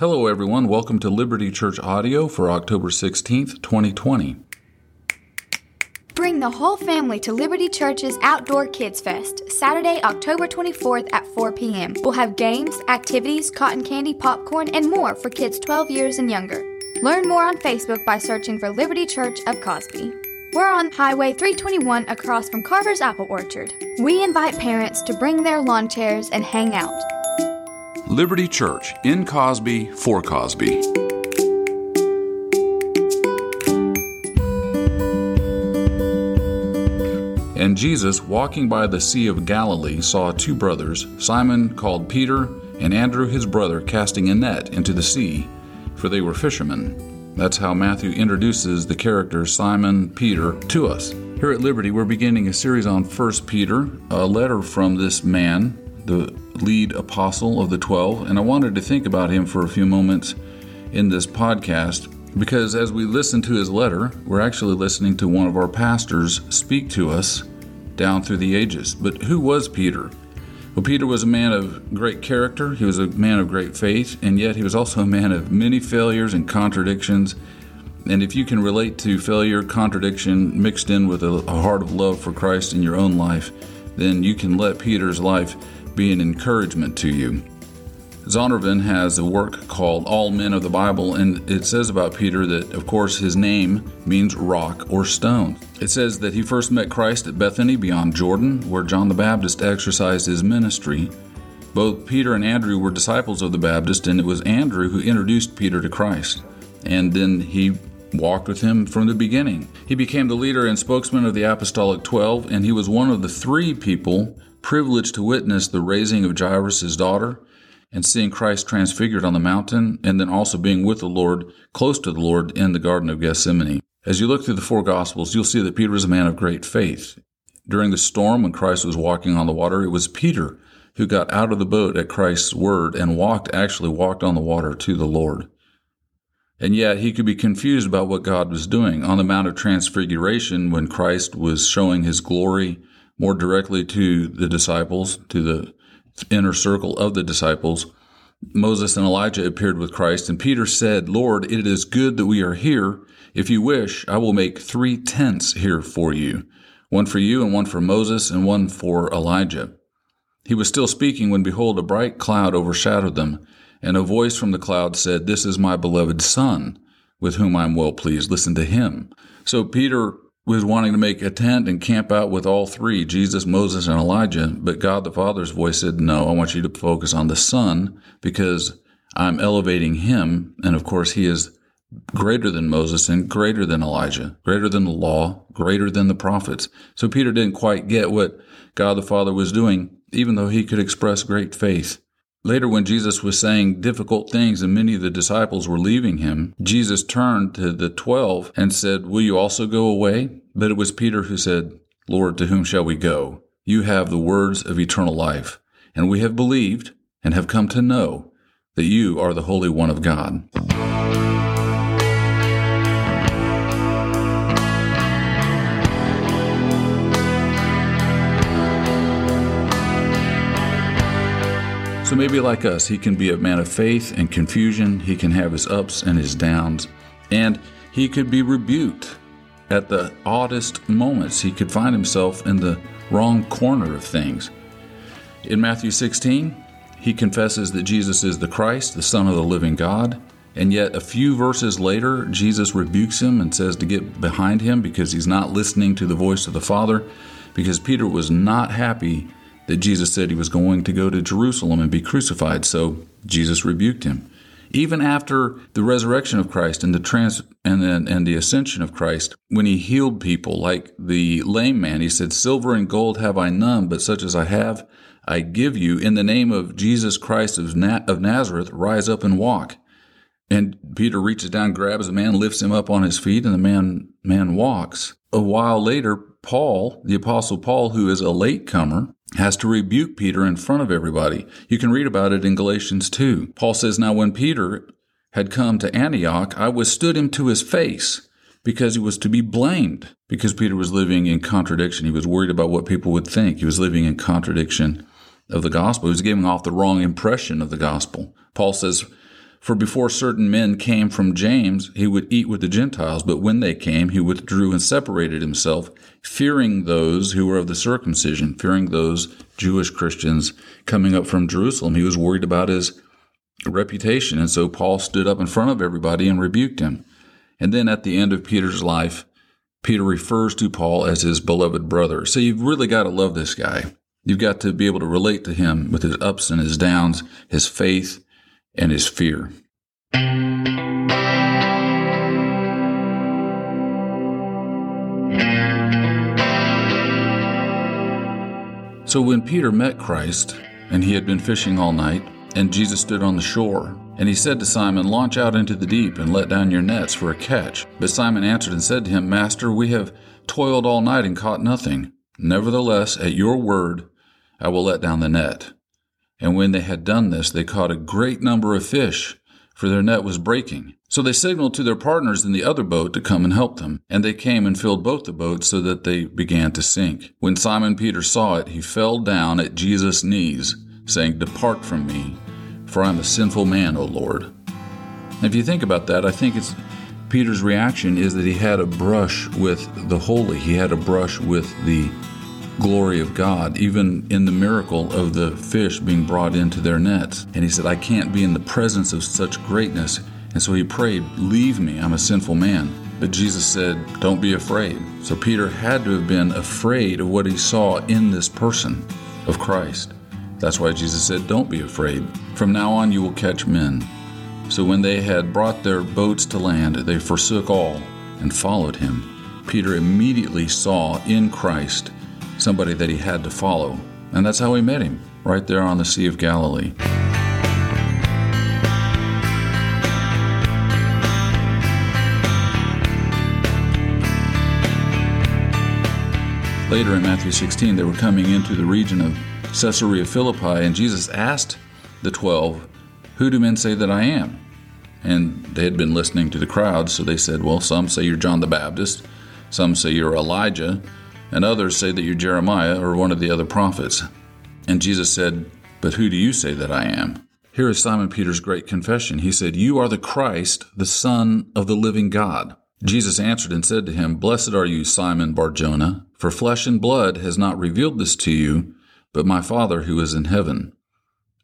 Hello everyone, welcome to Liberty Church Audio for October 16th, 2020. Bring the whole family to Liberty Church's Outdoor Kids Fest, Saturday, October 24th at 4 p.m. We'll have games, activities, cotton candy, popcorn, and more for kids 12 years and younger. Learn more on Facebook by searching for Liberty Church of Cosby. We're on Highway 321 across from Carver's Apple Orchard. We invite parents to bring their lawn chairs and hang out. Liberty Church, in Cosby, for Cosby. And Jesus, walking by the Sea of Galilee, saw two brothers, Simon called Peter, and Andrew his brother, casting a net into the sea, for they were fishermen. That's how Matthew introduces the character Simon Peter to us. Here at Liberty, we're beginning a series on First Peter, a letter from this man, the lead apostle of the 12, and I wanted to think about him for a few moments in this podcast, because as we listen to his letter, we're actually listening to one of our pastors speak to us down through the ages. But who was Peter? Well, Peter was a man of great character, he was a man of great faith, and yet he was also a man of many failures and contradictions. And if you can relate to failure, contradiction, mixed in with a heart of love for Christ in your own life, then you can let Peter's life be an encouragement to you. Zondervan has a work called All Men of the Bible, and it says about Peter that, of course, his name means rock or stone. It says that he first met Christ at Bethany beyond Jordan, where John the Baptist exercised his ministry. Both Peter and Andrew were disciples of the Baptist, and it was Andrew who introduced Peter to Christ, and then he walked with him from the beginning. He became the leader and spokesman of the Apostolic 12, and he was one of the three people privileged to witness the raising of Jairus' daughter and seeing Christ transfigured on the mountain, and then also being with the Lord, close to the Lord, in the Garden of Gethsemane. As you look through the four Gospels, you'll see that Peter is a man of great faith. During the storm when Christ was walking on the water, it was Peter who got out of the boat at Christ's word and walked on the water to the Lord. And yet he could be confused about what God was doing. On the Mount of Transfiguration, when Christ was showing his glory more directly to the disciples, to the inner circle of the disciples, Moses and Elijah appeared with Christ, and Peter said, "Lord, it is good that we are here. If you wish, I will make three tents here for you, one for you and one for Moses and one for Elijah." He was still speaking when, behold, a bright cloud overshadowed them, and a voice from the cloud said, "This is my beloved Son, with whom I am well pleased. Listen to him." So Peter was wanting to make a tent and camp out with all three, Jesus, Moses, and Elijah, but God the Father's voice said, "No, I want you to focus on the Son, because I'm elevating him, and of course he is greater than Moses and greater than Elijah, greater than the law, greater than the prophets." So Peter didn't quite get what God the Father was doing, even though he could express great faith. Later, when Jesus was saying difficult things and many of the disciples were leaving him, Jesus turned to the 12 and said, "Will you also go away?" But it was Peter who said, "Lord, to whom shall we go? You have the words of eternal life, and we have believed and have come to know that you are the Holy One of God." So maybe like us, he can be a man of faith and confusion. He can have his ups and his downs. And he could be rebuked at the oddest moments. He could find himself in the wrong corner of things. In Matthew 16, he confesses that Jesus is the Christ, the Son of the living God. And yet a few verses later, Jesus rebukes him and says to get behind him, because he's not listening to the voice of the Father, because Peter was not happy that Jesus said he was going to go to Jerusalem and be crucified, so Jesus rebuked him. Even after the resurrection of Christ and the ascension of Christ, when he healed people, like the lame man, he said, "Silver and gold have I none, but such as I have, I give you. In the name of Jesus Christ of Nazareth, rise up and walk." And Peter reaches down, grabs the man, lifts him up on his feet, and the man walks. A while later, Paul, the Apostle Paul, who is a latecomer, has to rebuke Peter in front of everybody. You can read about it in Galatians 2. Paul says, "Now when Peter had come to Antioch, I withstood him to his face, because he was to be blamed," because Peter was living in contradiction. He was worried about what people would think. He was living in contradiction of the gospel. He was giving off the wrong impression of the gospel. Paul says, For before certain men came from James, he would eat with the Gentiles, but when they came, he withdrew and separated himself, fearing those who were of the circumcision, fearing those Jewish Christians coming up from Jerusalem. He was worried about his reputation, and so Paul stood up in front of everybody and rebuked him. And then at the end of Peter's life, Peter refers to Paul as his beloved brother. So you've really got to love this guy. You've got to be able to relate to him with his ups and his downs, his faith, and his fear. So when Peter met Christ, and he had been fishing all night, and Jesus stood on the shore, and he said to Simon, "Launch out into the deep and let down your nets for a catch." But Simon answered and said to him, "Master, we have toiled all night and caught nothing. Nevertheless, at your word, I will let down the net." And when they had done this, they caught a great number of fish, for their net was breaking. So they signaled to their partners in the other boat to come and help them. And they came and filled both the boats so that they began to sink. When Simon Peter saw it, he fell down at Jesus' knees, saying, "Depart from me, for I am a sinful man, O Lord." And if you think about that, I think it's Peter's reaction is that he had a brush with the holy. He had a brush with the glory of God, even in the miracle of the fish being brought into their nets. And he said, "I can't be in the presence of such greatness." And so he prayed, "Leave me, I'm a sinful man." But Jesus said, "Don't be afraid." So Peter had to have been afraid of what he saw in this person of Christ. That's why Jesus said, "Don't be afraid. From now on you will catch men." So when they had brought their boats to land, they forsook all and followed him. Peter immediately saw in Christ somebody that he had to follow. And that's how he met him, right there on the Sea of Galilee. Later in Matthew 16, they were coming into the region of Caesarea Philippi, and Jesus asked the 12, "Who do men say that I am?" And they had been listening to the crowd, so they said, "Well, some say you're John the Baptist, some say you're Elijah, and others say that you're Jeremiah or one of the other prophets." And Jesus said, "But who do you say that I am?" Here is Simon Peter's great confession. He said, "You are the Christ, the Son of the living God." Jesus answered and said to him, "Blessed are you, Simon Bar-Jonah, for flesh and blood has not revealed this to you, but my Father who is in heaven.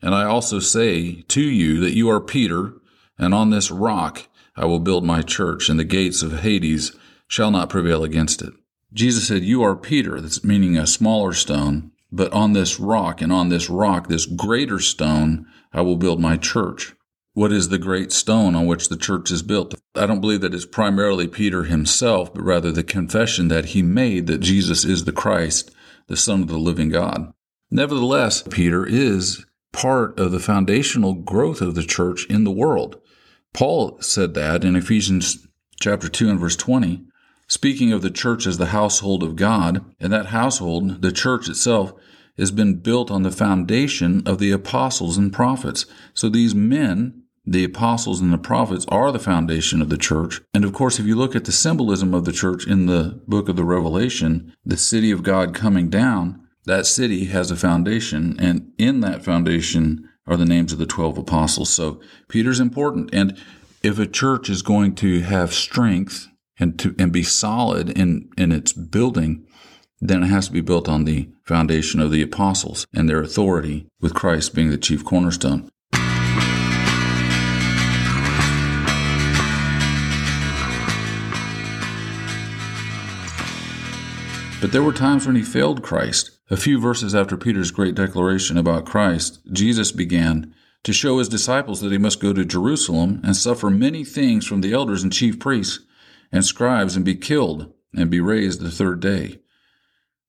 And I also say to you that you are Peter, and on this rock I will build my church, and the gates of Hades shall not prevail against it." Jesus said, "You are Peter," that's meaning a smaller stone, "but on this rock, and on this rock, this greater stone, I will build my church." What is the great stone on which the church is built? I don't believe that it's primarily Peter himself, but rather the confession that he made that Jesus is the Christ, the Son of the living God. Nevertheless, Peter is part of the foundational growth of the church in the world. Paul said that in Ephesians chapter 2 and verse 20, speaking of the church as the household of God, and that household, the church itself, has been built on the foundation of the apostles and prophets. So these men, the apostles and the prophets, are the foundation of the church. And of course, if you look at the symbolism of the church in the book of the Revelation, the city of God coming down, that city has a foundation, and in that foundation are the names of the 12 apostles. So Peter's important. And if a church is going to have strength and be solid in its building, then it has to be built on the foundation of the apostles and their authority, with Christ being the chief cornerstone. But there were times when he failed Christ. A few verses after Peter's great declaration about Christ, Jesus began to show his disciples that he must go to Jerusalem and suffer many things from the elders and chief priests and scribes and be killed and be raised the third day.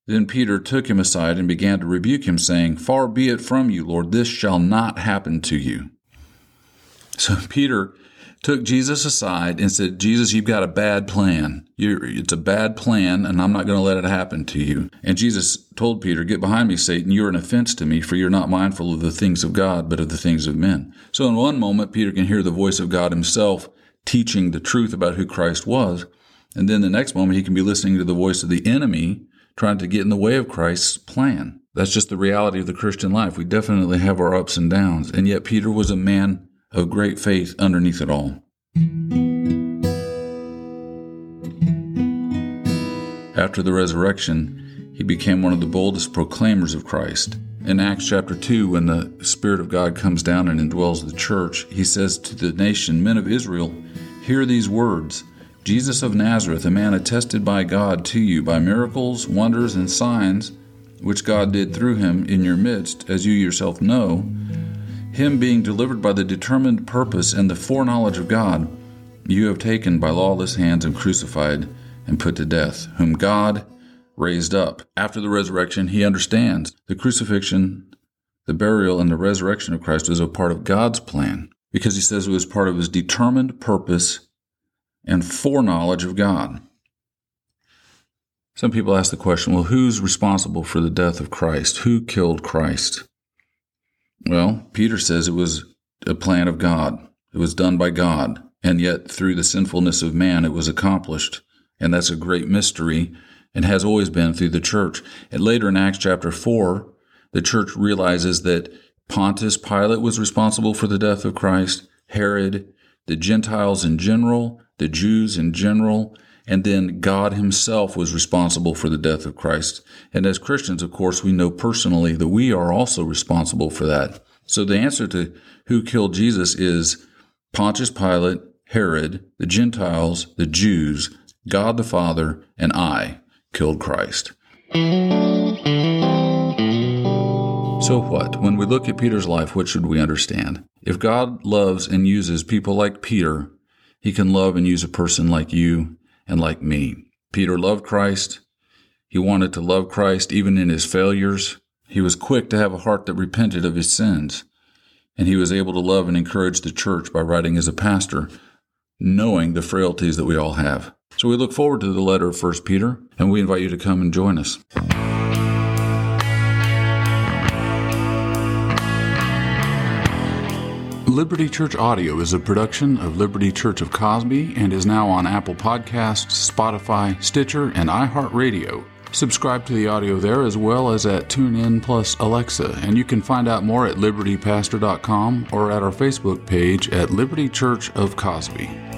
Then Peter took him aside and began to rebuke him, saying, "Far be it from you, Lord, this shall not happen to you." So Peter took Jesus aside and said, "Jesus, you've got a bad plan. It's a bad plan, and I'm not going to let it happen to you." And Jesus told Peter, "Get behind me, Satan. You're an offense to me, for you're not mindful of the things of God, but of the things of men." So in one moment, Peter can hear the voice of God himself teaching the truth about who Christ was. And then the next moment, he can be listening to the voice of the enemy trying to get in the way of Christ's plan. That's just the reality of the Christian life. We definitely have our ups and downs. And yet Peter was a man of great faith underneath it all. After the resurrection, he became one of the boldest proclaimers of Christ. In Acts chapter 2, when the Spirit of God comes down and indwells the church, he says to the nation, "Men of Israel, hear these words. Jesus of Nazareth, a man attested by God to you by miracles, wonders, and signs, which God did through him in your midst, as you yourself know, him being delivered by the determined purpose and the foreknowledge of God, you have taken by lawless hands and crucified and put to death, whom God raised up." After the resurrection, he understands the crucifixion, the burial, and the resurrection of Christ was a part of God's plan, because he says it was part of his determined purpose and foreknowledge of God. Some people ask the question, well, who's responsible for the death of Christ? Who killed Christ? Well, Peter says it was a plan of God. It was done by God, and yet through the sinfulness of man it was accomplished, and that's a great mystery and has always been through the church. And later in Acts chapter 4, the church realizes that Pontius Pilate was responsible for the death of Christ, Herod, the Gentiles in general, the Jews in general, and then God himself was responsible for the death of Christ. And as Christians, of course, we know personally that we are also responsible for that. So the answer to who killed Jesus is Pontius Pilate, Herod, the Gentiles, the Jews, God the Father, and I killed Christ. So what? When we look at Peter's life, what should we understand? If God loves and uses people like Peter, he can love and use a person like you and like me. Peter loved Christ. He wanted to love Christ even in his failures. He was quick to have a heart that repented of his sins. And he was able to love and encourage the church by writing as a pastor, knowing the frailties that we all have. So we look forward to the letter of First Peter, and we invite you to come and join us. Liberty Church Audio is a production of Liberty Church of Cosby and is now on Apple Podcasts, Spotify, Stitcher, and iHeartRadio. Subscribe to the audio there as well as at TuneIn plus Alexa, and you can find out more at libertypastor.com or at our Facebook page at Liberty Church of Cosby.